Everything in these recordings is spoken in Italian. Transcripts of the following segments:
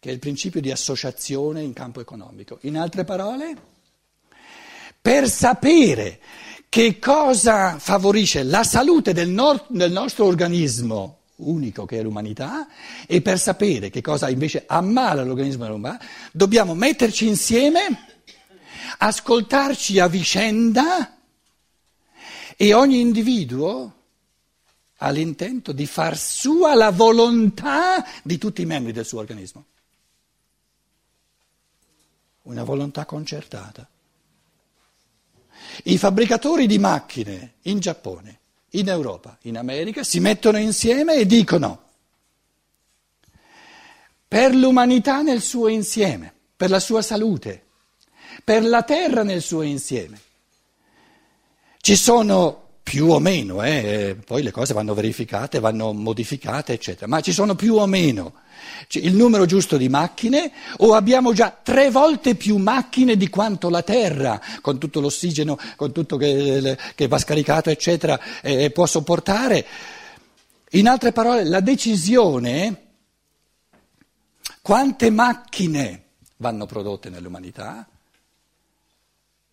che è il principio di associazione in campo economico. In altre parole, per sapere che cosa favorisce la salute del nostro organismo unico che è l'umanità, e per sapere che cosa invece ammala l'organismo dell'umanità, dobbiamo metterci insieme, ascoltarci a vicenda, e ogni individuo ha l'intento di far sua la volontà di tutti i membri del suo organismo. Una volontà concertata. I fabbricatori di macchine in Giappone, in Europa, in America si mettono insieme e dicono: per l'umanità nel suo insieme, per la sua salute, per la terra nel suo insieme. Ci sono più o meno, poi le cose vanno verificate, vanno modificate, eccetera, ma ci sono più o meno il numero giusto di macchine, o abbiamo già 3 volte più macchine di quanto la Terra, con tutto l'ossigeno, con tutto che va scaricato, eccetera, può sopportare. In altre parole, la decisione, quante macchine vanno prodotte nell'umanità,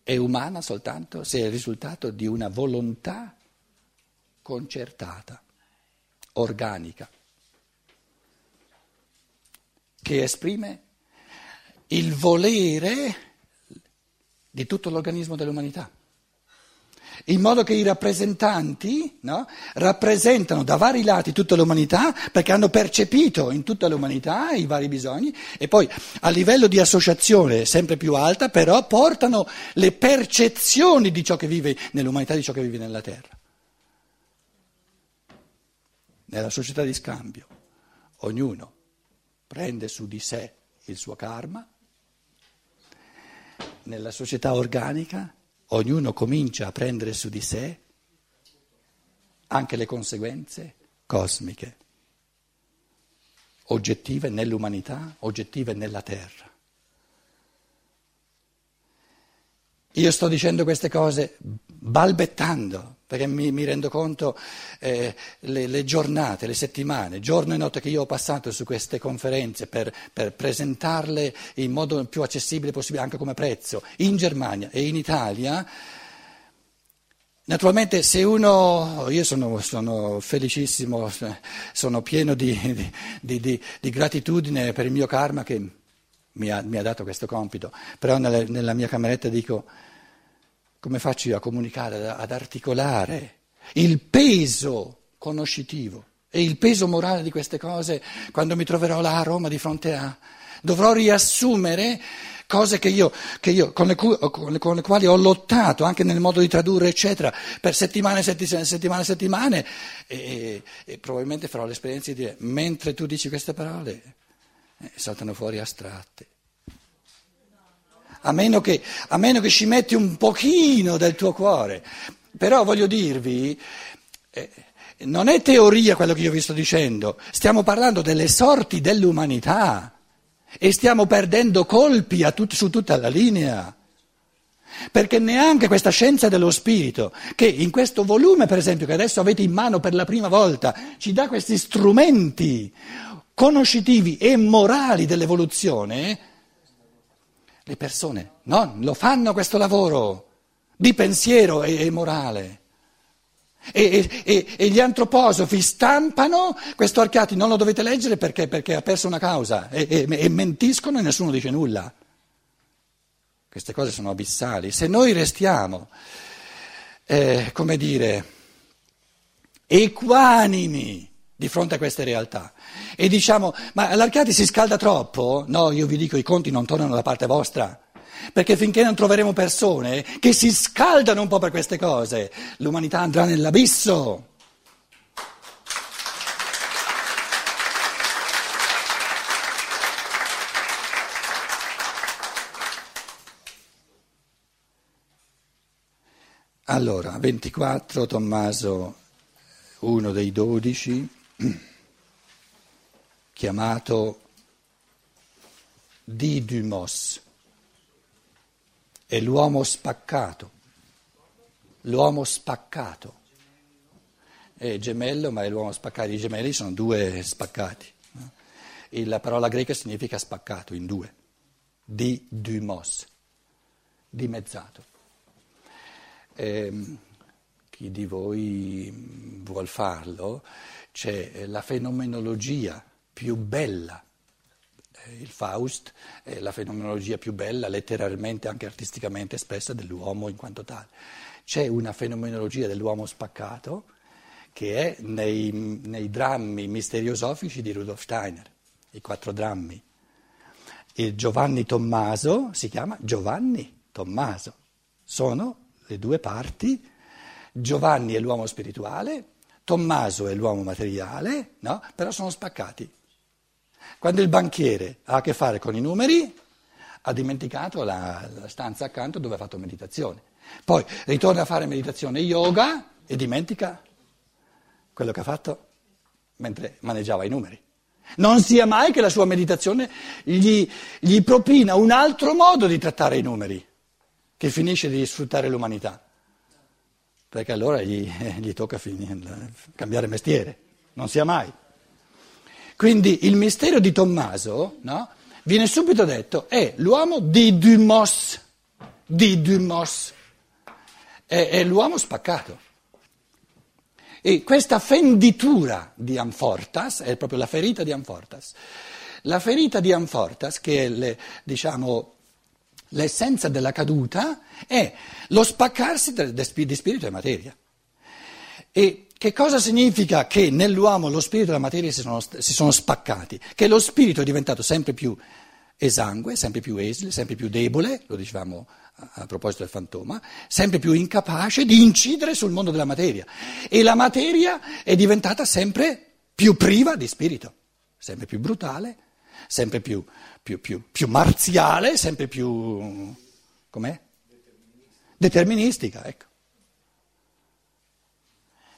è umana soltanto se è il risultato di una volontà concertata, organica, che esprime il volere di tutto l'organismo dell'umanità, in modo che i rappresentanti, no, rappresentano da vari lati tutta l'umanità, perché hanno percepito in tutta l'umanità i vari bisogni, e poi a livello di associazione sempre più alta però portano le percezioni di ciò che vive nell'umanità, di ciò che vive nella terra. Nella società di scambio ognuno prende su di sé il suo karma, nella società organica ognuno comincia a prendere su di sé anche le conseguenze cosmiche, oggettive nell'umanità, oggettive nella terra. Io sto dicendo queste cose balbettando, perché mi rendo conto le giornate, le settimane, giorno e notte che io ho passato su queste conferenze per presentarle in modo più accessibile possibile anche come prezzo, in Germania e in Italia. Naturalmente se uno, io sono felicissimo, sono pieno di gratitudine per il mio karma che mi ha dato questo compito, però nella mia cameretta dico: come faccio io a comunicare, ad articolare il peso conoscitivo e il peso morale di queste cose quando mi troverò là a Roma di fronte a... Dovrò riassumere cose con le quali ho lottato anche nel modo di tradurre, eccetera, per settimane e probabilmente farò l'esperienza di dire: mentre tu dici queste parole saltano fuori astratte. A meno che ci metti un pochino del tuo cuore. Però voglio dirvi, non è teoria quello che io vi sto dicendo, stiamo parlando delle sorti dell'umanità e stiamo perdendo colpi su tutta la linea, perché neanche questa scienza dello spirito, che in questo volume per esempio che adesso avete in mano per la prima volta, ci dà questi strumenti conoscitivi e morali dell'evoluzione. Le persone non lo fanno questo lavoro di pensiero e morale, e gli antroposofi stampano questo Archiati, non lo dovete leggere perché ha perso una causa, e mentiscono e nessuno dice nulla. Queste cose sono abissali. Se noi restiamo, equanimi di fronte a queste realtà e diciamo: ma l'Archiati si scalda troppo? No, io vi dico, i conti non tornano da parte vostra, perché finché non troveremo persone che si scaldano un po' per queste cose, l'umanità andrà nell'abisso. Allora, 24, Tommaso, uno dei 12, chiamato Didymos, è l'uomo spaccato, è gemello ma è l'uomo spaccato, i gemelli sono 2 spaccati, e la parola greca significa spaccato in due, didymos, dimezzato. Chi di voi vuol farlo, c'è la fenomenologia più bella, il Faust è la fenomenologia più bella letterariamente, anche artisticamente espressa, dell'uomo in quanto tale. C'è una fenomenologia dell'uomo spaccato che è nei drammi misteriosofici di Rudolf Steiner, i 4 drammi. E Giovanni Tommaso si chiama Giovanni Tommaso, sono le 2 parti, Giovanni è l'uomo spirituale, Tommaso è l'uomo materiale, no? Però sono spaccati. Quando il banchiere ha a che fare con i numeri, ha dimenticato la stanza accanto dove ha fatto meditazione. Poi ritorna a fare meditazione yoga e dimentica quello che ha fatto mentre maneggiava i numeri. Non sia mai che la sua meditazione gli propina un altro modo di trattare i numeri, che finisce di sfruttare l'umanità, perché allora gli tocca cambiare mestiere, non sia mai. Quindi il mistero di Tommaso, no, viene subito detto, è l'uomo didymos, è l'uomo spaccato. E questa fenditura di Amfortas, è proprio la ferita di Amfortas. La ferita di Amfortas, che è, l'essenza della caduta, è lo spaccarsi di spirito e materia. E che cosa significa che nell'uomo lo spirito e la materia si sono spaccati? Che lo spirito è diventato sempre più esangue, sempre più esile, sempre più debole, lo dicevamo a proposito del fantoma, sempre più incapace di incidere sul mondo della materia. E la materia è diventata sempre più priva di spirito, sempre più brutale, sempre più marziale, sempre più, com'è? Deterministica, ecco.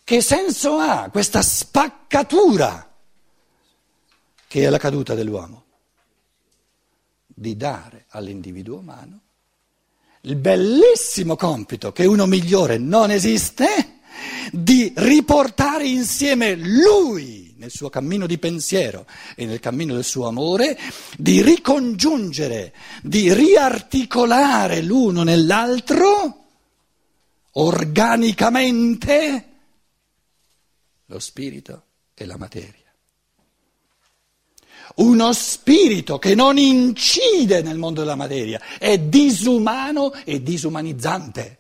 Che senso ha questa spaccatura che è la caduta dell'uomo? Di dare all'individuo umano il bellissimo compito, che uno migliore non esiste, di riportare insieme lui nel suo cammino di pensiero e nel cammino del suo amore, di ricongiungere, di riarticolare l'uno nell'altro, organicamente, lo spirito e la materia. Uno spirito che non incide nel mondo della materia è disumano e disumanizzante.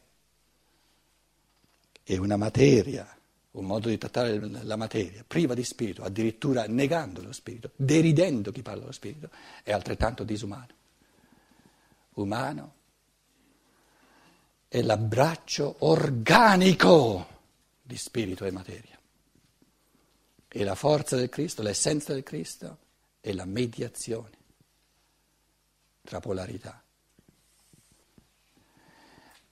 È una materia, un modo di trattare la materia, priva di spirito, addirittura negando lo spirito, deridendo chi parla dello spirito, è altrettanto disumano. Umano è l'abbraccio organico di spirito e materia. E la forza del Cristo, l'essenza del Cristo, è la mediazione tra polarità.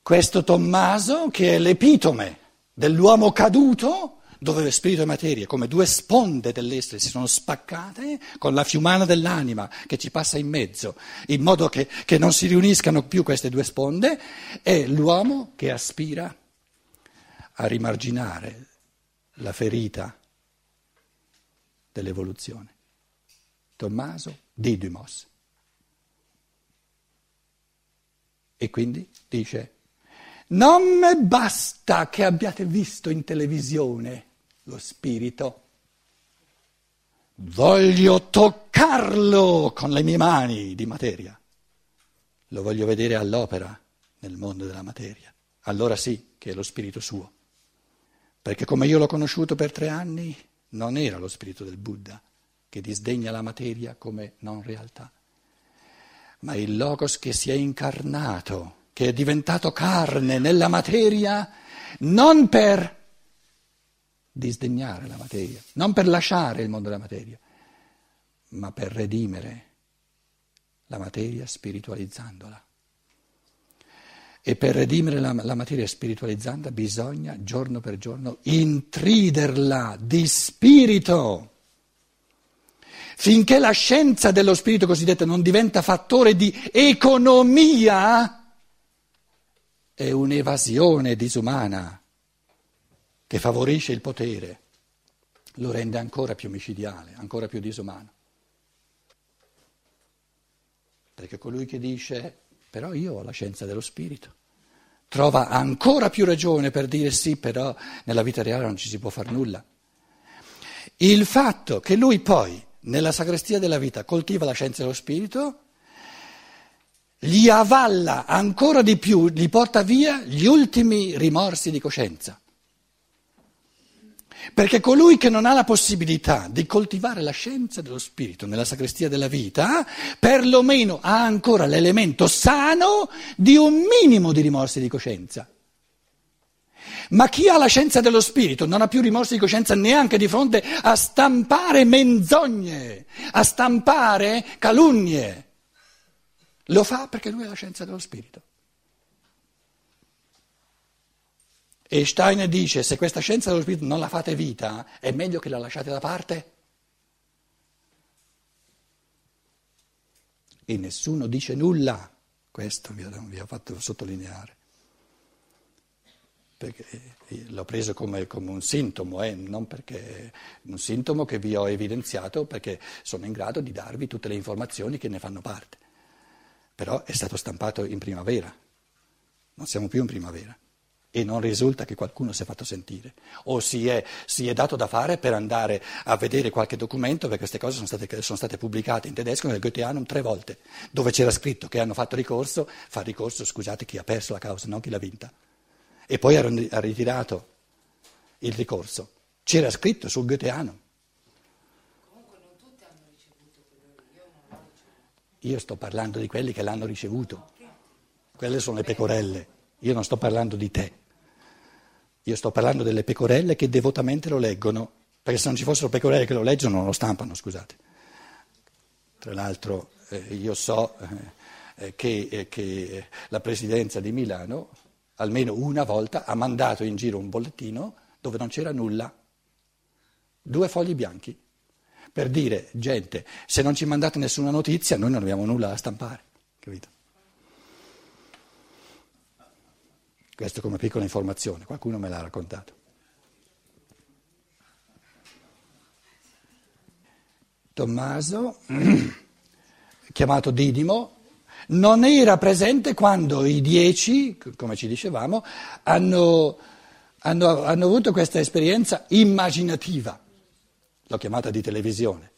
Questo Tommaso, che è l'epitome dell'uomo caduto, dove spirito e materia, come 2 sponde dell'essere, si sono spaccate, con la fiumana dell'anima che ci passa in mezzo, in modo che non si riuniscano più queste 2 sponde, è l'uomo che aspira a rimarginare la ferita dell'evoluzione. Tommaso Didymos. E quindi dice: non me basta che abbiate visto in televisione lo spirito, voglio toccarlo con le mie mani di materia, lo voglio vedere all'opera nel mondo della materia, allora sì che è lo spirito suo, perché come io l'ho conosciuto per 3 anni non era lo spirito del Buddha che disdegna la materia come non realtà, ma il Logos che si è incarnato, che è diventato carne nella materia, non per disdegnare la materia, non per lasciare il mondo della materia, ma per redimere la materia spiritualizzandola. E per redimere la materia spiritualizzata bisogna, giorno per giorno, intriderla di spirito, finché la scienza dello spirito cosiddetta non diventa fattore di economia. È un'evasione disumana che favorisce il potere, lo rende ancora più micidiale, ancora più disumano. perché colui che dice però io ho la scienza dello spirito trova ancora più ragione per dire sì, però nella vita reale non ci si può far nulla. Il fatto che lui poi nella sagrestia della vita coltiva la scienza dello spirito gli avalla ancora di più, gli porta via gli ultimi rimorsi di coscienza. Perché colui che non ha la possibilità di coltivare la scienza dello spirito nella sagrestia della vita, perlomeno ha ancora l'elemento sano di un minimo di rimorsi di coscienza. Ma chi ha la scienza dello spirito non ha più rimorsi di coscienza neanche di fronte a stampare menzogne, a stampare calunnie. Lo fa perché lui ha la scienza dello spirito. E Steiner dice, se questa scienza dello spirito non la fate vita, è meglio che la lasciate da parte? E nessuno dice nulla, questo vi ho fatto sottolineare, perché l'ho preso come un sintomo, non perché un sintomo che vi ho evidenziato, perché sono in grado di darvi tutte le informazioni che ne fanno parte. Però è stato stampato in primavera, non siamo più in primavera. E non risulta che qualcuno si è fatto sentire, o si è dato da fare per andare a vedere qualche documento, perché queste cose sono state pubblicate in tedesco nel Goetheanum 3 volte, dove c'era scritto che hanno fatto ricorso, fa ricorso, scusate, chi ha perso la causa, non chi l'ha vinta. E poi ha ritirato il ricorso, c'era scritto sul Goetheanum. Comunque non tutti hanno ricevuto quello, io non l'ho ricevuto. Io sto parlando di quelli che l'hanno ricevuto, quelle sono le pecorelle, io non sto parlando di te. Io sto parlando delle pecorelle che devotamente lo leggono, perché se non ci fossero pecorelle che lo leggono non lo stampano, scusate. Tra l'altro io so che la Presidenza di Milano almeno una volta ha mandato in giro un bollettino dove non c'era nulla, 2 fogli bianchi, per dire, gente, se non ci mandate nessuna notizia noi non abbiamo nulla da stampare, capito? Questo come piccola informazione, qualcuno me l'ha raccontato. Tommaso, chiamato Didimo, non era presente quando i 10, come ci dicevamo, hanno avuto questa esperienza immaginativa, l'ho chiamata di televisione.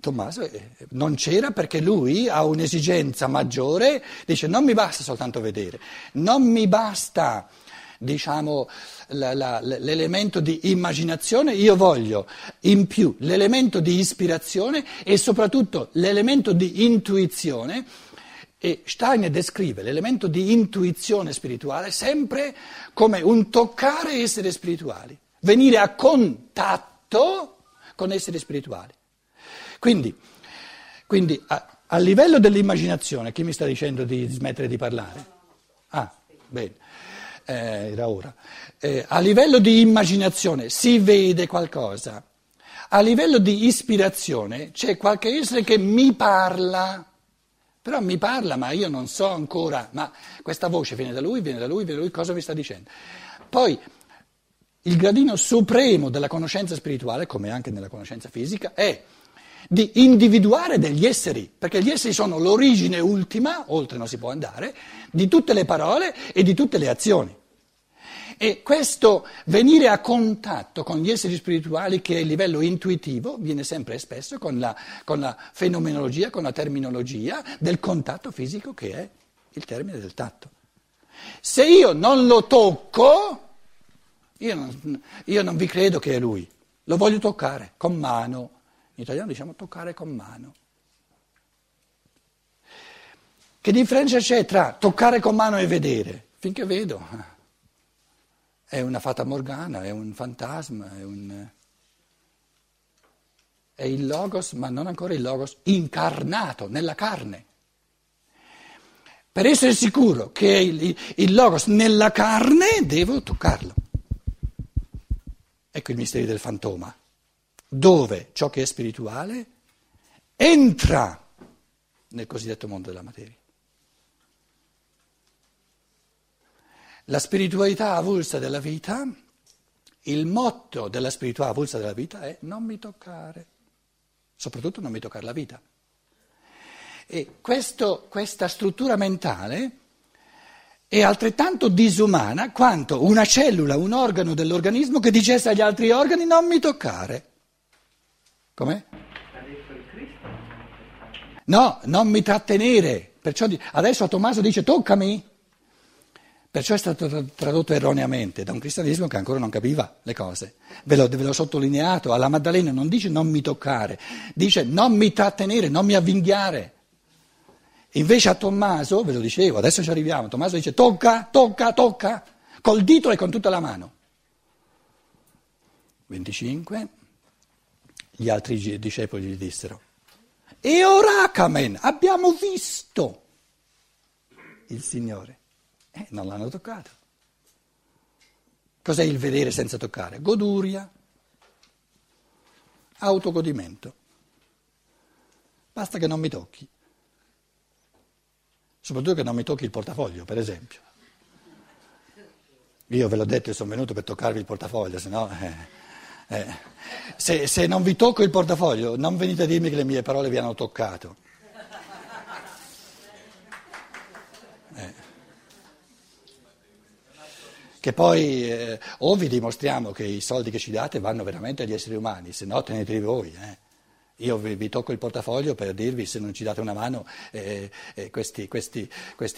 Tommaso non c'era perché lui ha un'esigenza maggiore, dice non mi basta soltanto vedere, non mi basta diciamo l'elemento di immaginazione, io voglio in più l'elemento di ispirazione e soprattutto l'elemento di intuizione. E Steiner descrive l'elemento di intuizione spirituale sempre come un toccare esseri spirituali, venire a contatto con esseri spirituali. Quindi a livello dell'immaginazione, chi mi sta dicendo di smettere di parlare? Ah, bene, era ora. A livello di immaginazione si vede qualcosa, a livello di ispirazione c'è qualche essere che mi parla, però mi parla ma io non so ancora, ma questa voce viene da lui, cosa mi sta dicendo? Poi il gradino supremo della conoscenza spirituale, come anche nella conoscenza fisica, è di individuare degli esseri, perché gli esseri sono l'origine ultima, oltre non si può andare, di tutte le parole e di tutte le azioni. E questo venire a contatto con gli esseri spirituali, che è il livello intuitivo, viene sempre espresso con la fenomenologia, con la terminologia del contatto fisico, che è il termine del tatto. Se io non lo tocco, io non vi credo che è lui, lo voglio toccare con mano. In italiano diciamo toccare con mano. Che differenza c'è tra toccare con mano e vedere? Finché vedo, è una fata morgana, è un fantasma, è il logos, ma non ancora il logos, incarnato nella carne. Per essere sicuro che è il logos nella carne, devo toccarlo. Ecco il mistero del fantoma. Dove ciò che è spirituale entra nel cosiddetto mondo della materia. La spiritualità avulsa della vita, il motto della spiritualità avulsa della vita è non mi toccare, soprattutto non mi toccare la vita. E questa struttura mentale è altrettanto disumana quanto una cellula, un organo dell'organismo che dicesse agli altri organi non mi toccare. Come? Ha detto il Cristo. No, non mi trattenere. Perciò adesso a Tommaso dice toccami. Perciò è stato tradotto erroneamente da un cristianesimo che ancora non capiva le cose. Ve l'ho sottolineato, alla Maddalena non dice non mi toccare, dice non mi trattenere, non mi avvinghiare. Invece a Tommaso, ve lo dicevo, adesso ci arriviamo, Tommaso dice tocca, tocca, tocca, col dito e con tutta la mano. 25, gli altri discepoli gli dissero, e oracamen, abbiamo visto il Signore. Non l'hanno toccato. Cos'è il vedere senza toccare? Goduria, autogodimento. Basta che non mi tocchi. Soprattutto che non mi tocchi il portafoglio, per esempio. Io ve l'ho detto, sono venuto per toccarvi il portafoglio, sennò, se non vi tocco il portafoglio, non venite a dirmi che le mie parole vi hanno toccato. Che poi o vi dimostriamo che i soldi che ci date vanno veramente agli esseri umani, se no teneteli voi. Io vi tocco il portafoglio per dirvi se non ci date una mano questi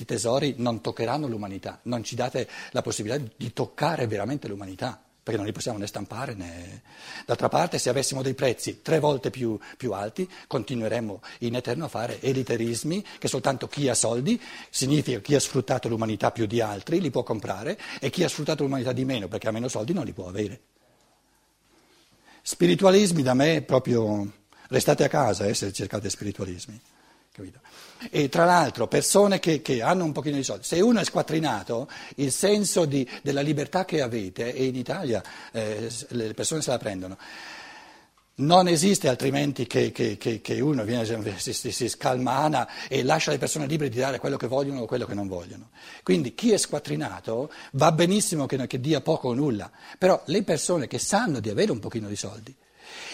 tesori non toccheranno l'umanità, non ci date la possibilità di toccare veramente l'umanità, perché non li possiamo né stampare né... D'altra parte se avessimo dei prezzi 3 volte più alti continueremmo in eterno a fare elitarismi che soltanto chi ha soldi, significa chi ha sfruttato l'umanità più di altri, li può comprare e chi ha sfruttato l'umanità di meno perché ha meno soldi non li può avere. Spiritualismi da me proprio... Restate a casa se cercate spiritualismi, capito? E tra l'altro persone che hanno un pochino di soldi, se uno è squattrinato il senso della libertà che avete, e in Italia le persone se la prendono, non esiste altrimenti che uno viene, si scalmana e lascia le persone libere di dare quello che vogliono o quello che non vogliono. Quindi chi è squattrinato va benissimo che dia poco o nulla, però le persone che sanno di avere un pochino di soldi,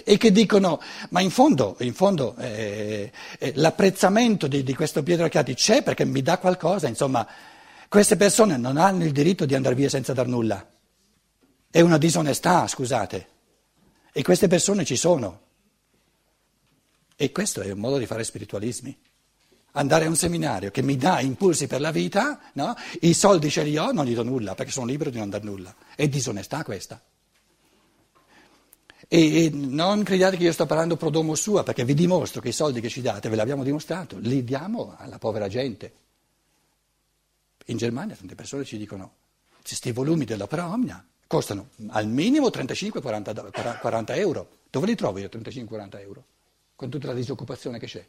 e che dicono, ma in fondo l'apprezzamento di questo Pietro Acchiati c'è perché mi dà qualcosa, insomma, queste persone non hanno il diritto di andare via senza dar nulla, è una disonestà, scusate, e queste persone ci sono, e questo è un modo di fare spiritualismi. Andare a un seminario che mi dà impulsi per la vita, no? I soldi ce li ho, non gli do nulla perché sono libero di non dar nulla, è disonestà questa. E non crediate che io sto parlando pro domo sua, perché vi dimostro che i soldi che ci date, ve l'abbiamo dimostrato, li diamo alla povera gente. In Germania tante persone ci dicono, questi volumi dell'Opera Omnia costano al minimo 35-40 euro. Dove li trovo io 35-40 euro? Con tutta la disoccupazione che c'è.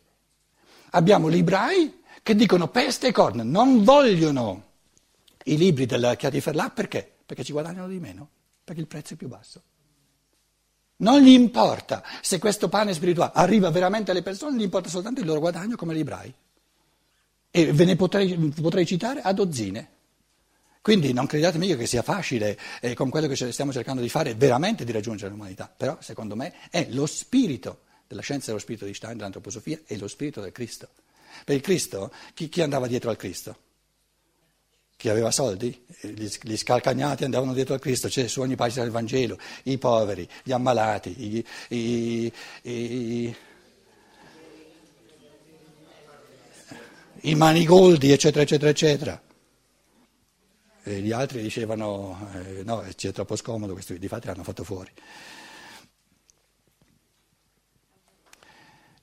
Abbiamo librai che dicono peste e corna, non vogliono i libri della Chiarifer là, perché? Perché ci guadagnano di meno, perché il prezzo è più basso. Non gli importa se questo pane spirituale arriva veramente alle persone, gli importa soltanto il loro guadagno come librai. E ve ne potrei citare a dozzine. Quindi non crediate mica che sia facile con quello che stiamo cercando di fare veramente di raggiungere l'umanità. Però secondo me è lo spirito della scienza dello spirito di Stein, dell'antroposofia, e lo spirito del Cristo. Per il Cristo, chi andava dietro al Cristo? Chi aveva soldi, gli scalcagnati andavano dietro a Cristo, c'è su ogni pagina del Vangelo, i poveri, gli ammalati, i manigoldi, eccetera, eccetera, eccetera. E gli altri dicevano, no, c'è troppo scomodo, questo, difatti l'hanno fatto fuori.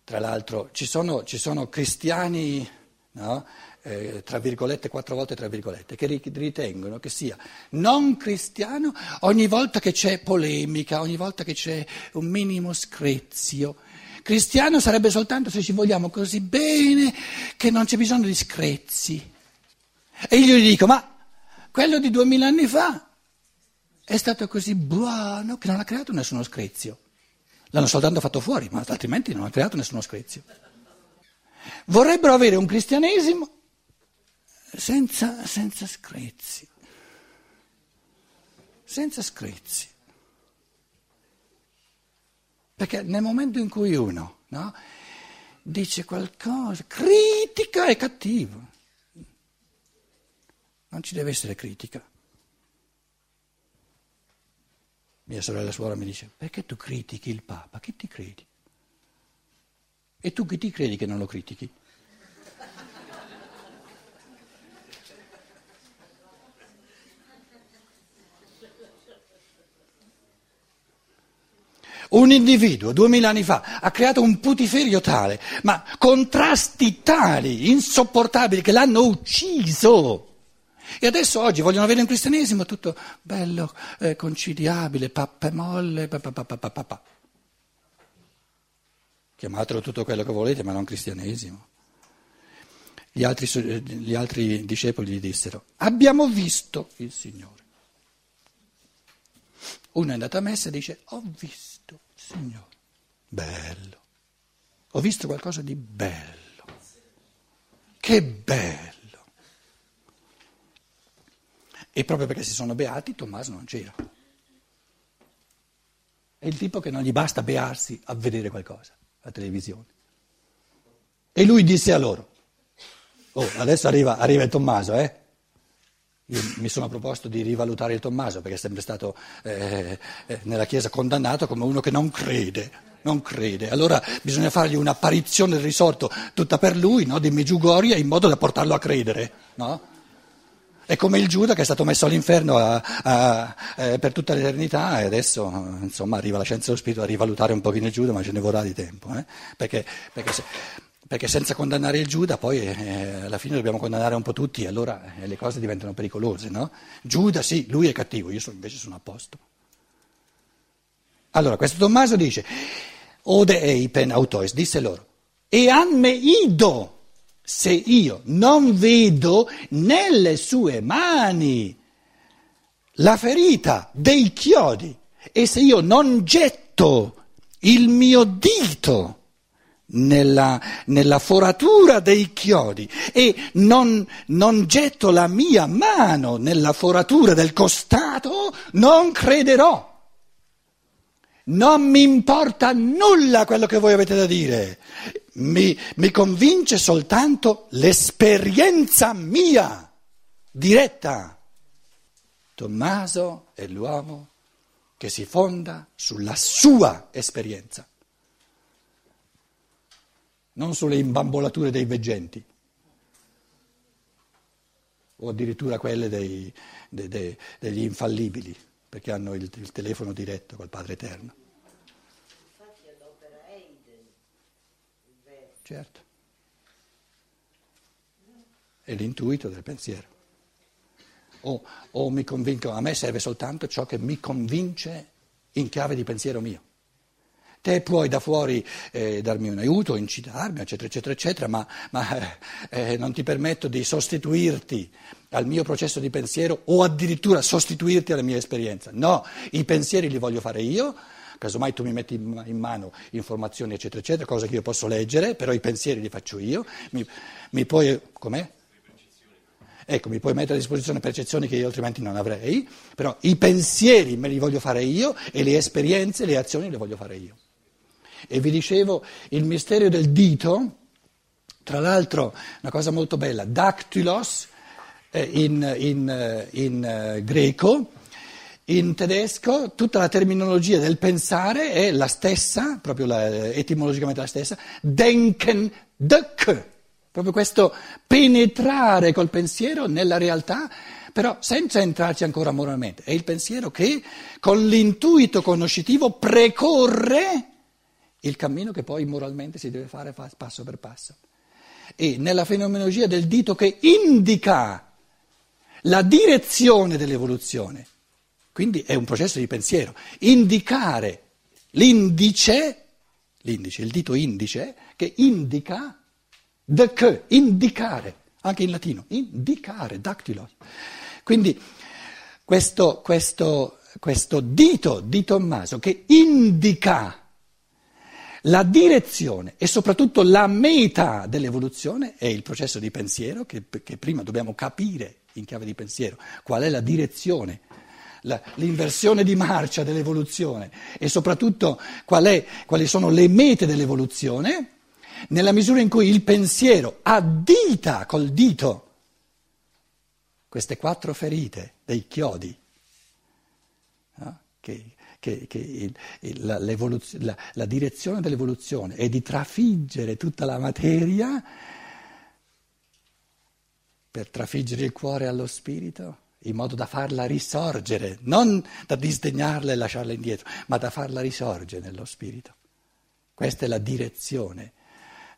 Tra l'altro ci sono cristiani, no? Tra virgolette, 4 volte tra virgolette, che ritengono che sia non cristiano ogni volta che c'è polemica, ogni volta che c'è un minimo screzio. Cristiano sarebbe soltanto se ci vogliamo così bene che non c'è bisogno di screzi. E io gli dico, ma quello di 2000 anni fa è stato così buono che non ha creato nessuno screzio. L'hanno soltanto fatto fuori, ma altrimenti non ha creato nessuno screzio. Vorrebbero avere un cristianesimo senza screzi, senza screzi, perché nel momento in cui uno, no, dice qualcosa, critica è cattivo. Non ci deve essere critica. Mia sorella suora mi dice, perché tu critichi il Papa? Chi ti credi? E tu chi ti credi che non lo critichi? Un individuo 2000 anni fa ha creato un putiferio tale, ma contrasti tali, insopportabili, che l'hanno ucciso. E adesso oggi vogliono avere un cristianesimo tutto bello, conciliabile, pappa e molle, papà. Chiamatelo tutto quello che volete, ma non cristianesimo. Gli altri discepoli gli dissero, abbiamo visto il Signore. Uno è andato a messa e dice, ho visto il Signore. Bello. Ho visto qualcosa di bello. Che bello. E proprio perché si sono beati, Tommaso non c'era. È il tipo che non gli basta bearsi a vedere qualcosa, la televisione. E lui disse a loro, oh, adesso arriva il Tommaso, eh? Io mi sono proposto di rivalutare il Tommaso, perché è sempre stato nella Chiesa condannato come uno che non crede. Allora bisogna fargli un'apparizione del risorto tutta per lui, no? Di Medjugorje, in modo da portarlo a credere, no? È come il Giuda che è stato messo all'inferno per tutta l'eternità, e adesso insomma arriva la scienza dello spirito a rivalutare un pochino il Giuda, ma ce ne vorrà di tempo, perché senza condannare il Giuda poi alla fine dobbiamo condannare un po' tutti, e allora le cose diventano pericolose, no? Giuda sì, lui è cattivo, io invece sono a posto. Allora questo Tommaso dice, ode eipen autois, disse loro, e an me ido. Se io non vedo nelle sue mani la ferita dei chiodi, e se io non getto il mio dito nella foratura dei chiodi e non getto la mia mano nella foratura del costato, non crederò. Non mi importa nulla quello che voi avete da dire. Mi convince soltanto l'esperienza mia, diretta. Tommaso è l'uomo che si fonda sulla sua esperienza, non sulle imbambolature dei veggenti, o addirittura quelle degli infallibili, perché hanno il telefono diretto col Padre Eterno. Certo, è l'intuito del pensiero. O mi convinco, a me serve soltanto ciò che mi convince in chiave di pensiero mio. Te puoi da fuori darmi un aiuto, incitarmi, eccetera, ma non ti permetto di sostituirti al mio processo di pensiero o addirittura sostituirti alla mia esperienza. No, i pensieri li voglio fare io. Casomai tu mi metti in mano informazioni, eccetera, cose che io posso leggere, però i pensieri li faccio io, mi puoi, com'è? Ecco, mi puoi mettere a disposizione percezioni che io altrimenti non avrei, però i pensieri me li voglio fare io e le esperienze, le azioni le voglio fare io. E vi dicevo, il mistero del dito, tra l'altro una cosa molto bella, dactylos in greco. In tedesco tutta la terminologia del pensare è la stessa, proprio etimologicamente la stessa, denken, dök, proprio questo penetrare col pensiero nella realtà, però senza entrarci ancora moralmente. È il pensiero che con l'intuito conoscitivo precorre il cammino che poi moralmente si deve fare passo per passo. E nella fenomenologia del dito che indica la direzione dell'evoluzione. Quindi è un processo di pensiero. Indicare l'indice, il dito indice, che indica, indicare, anche in latino, indicare, dactylos. Quindi questo dito di Tommaso che indica la direzione e soprattutto la meta dell'evoluzione è il processo di pensiero che prima dobbiamo capire in chiave di pensiero qual è la direzione, l'inversione di marcia dell'evoluzione e soprattutto quali sono le mete dell'evoluzione, nella misura in cui il pensiero addita col dito queste quattro ferite dei chiodi, no? che la direzione dell'evoluzione è di trafiggere tutta la materia per trafiggere il cuore allo spirito, in modo da farla risorgere, non da disdegnarla e lasciarla indietro, ma da farla risorgere nello spirito. Questa è la direzione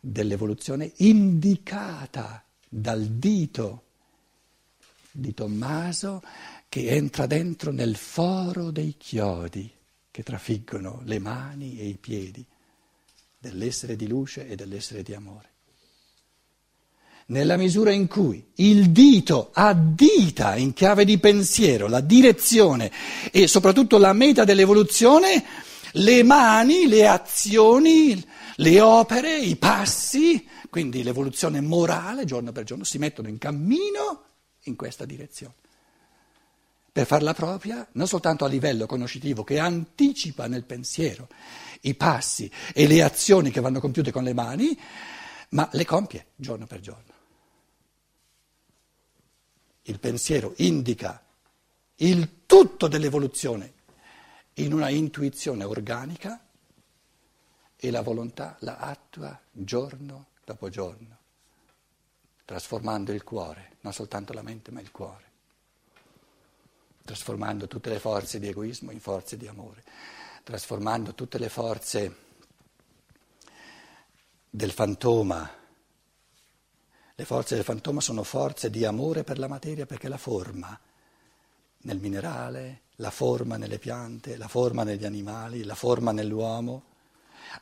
dell'evoluzione indicata dal dito di Tommaso, che entra dentro nel foro dei chiodi che trafiggono le mani e i piedi dell'essere di luce e dell'essere di amore. Nella misura in cui il dito addita in chiave di pensiero la direzione e soprattutto la meta dell'evoluzione, le mani, le azioni, le opere, i passi, quindi l'evoluzione morale giorno per giorno, si mettono in cammino in questa direzione, per farla propria non soltanto a livello conoscitivo, che anticipa nel pensiero i passi e le azioni che vanno compiute con le mani, ma le compie giorno per giorno. Il pensiero indica il tutto dell'evoluzione in una intuizione organica e la volontà la attua giorno dopo giorno, trasformando il cuore, non soltanto la mente ma il cuore, trasformando tutte le forze di egoismo in forze di amore, trasformando tutte le forze del fantoma. Le forze del fantoma sono forze di amore per la materia, perché la forma nel minerale, la forma nelle piante, la forma negli animali, la forma nell'uomo,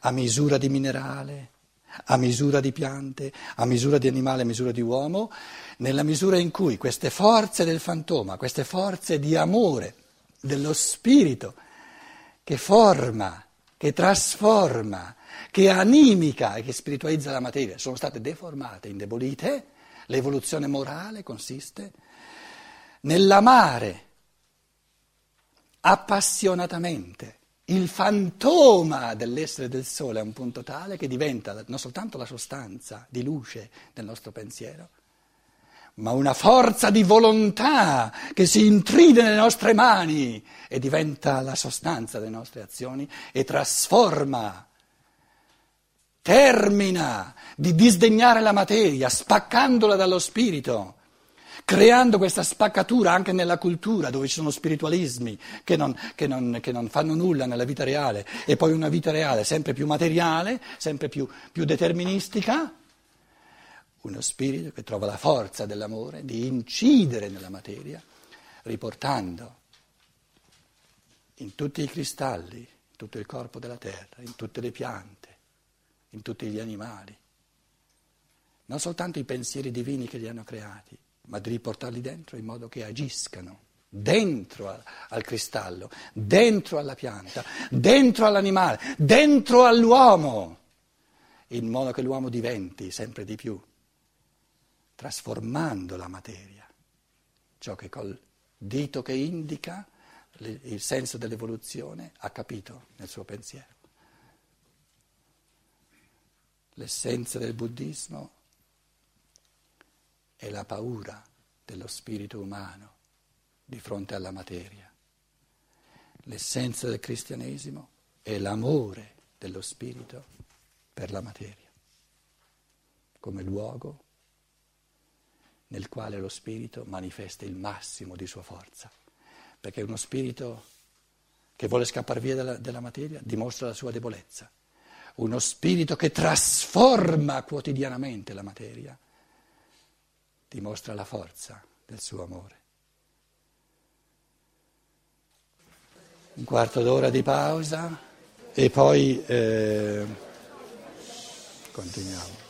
a misura di minerale, a misura di piante, a misura di animale, a misura di uomo, nella misura in cui queste forze del fantoma, queste forze di amore, dello spirito, che forma, che trasforma, che animica e che spiritualizza la materia, sono state deformate, indebolite, l'evoluzione morale consiste nell'amare appassionatamente il fantoma dell'essere del sole a un punto tale che diventa non soltanto la sostanza di luce del nostro pensiero, ma una forza di volontà che si intride nelle nostre mani e diventa la sostanza delle nostre azioni e trasforma, termina di disdegnare la materia, spaccandola dallo spirito, creando questa spaccatura anche nella cultura, dove ci sono spiritualismi che non fanno nulla nella vita reale, e poi una vita reale sempre più materiale, sempre più deterministica. Uno spirito che trova la forza dell'amore di incidere nella materia, riportando in tutti i cristalli, in tutto il corpo della terra, in tutte le piante, in tutti gli animali, non soltanto i pensieri divini che li hanno creati, ma di riportarli dentro in modo che agiscano, dentro al cristallo, dentro alla pianta, dentro all'animale, dentro all'uomo, in modo che l'uomo diventi sempre di più, trasformando la materia, ciò che col dito che indica il senso dell'evoluzione ha capito nel suo pensiero. L'essenza del buddismo è la paura dello spirito umano di fronte alla materia. L'essenza del cristianesimo è l'amore dello spirito per la materia, come luogo nel quale lo spirito manifesta il massimo di sua forza, perché uno spirito che vuole scappare via dalla materia dimostra la sua debolezza. Uno spirito che trasforma quotidianamente la materia dimostra la forza del suo amore. Un quarto d'ora di pausa e poi continuiamo.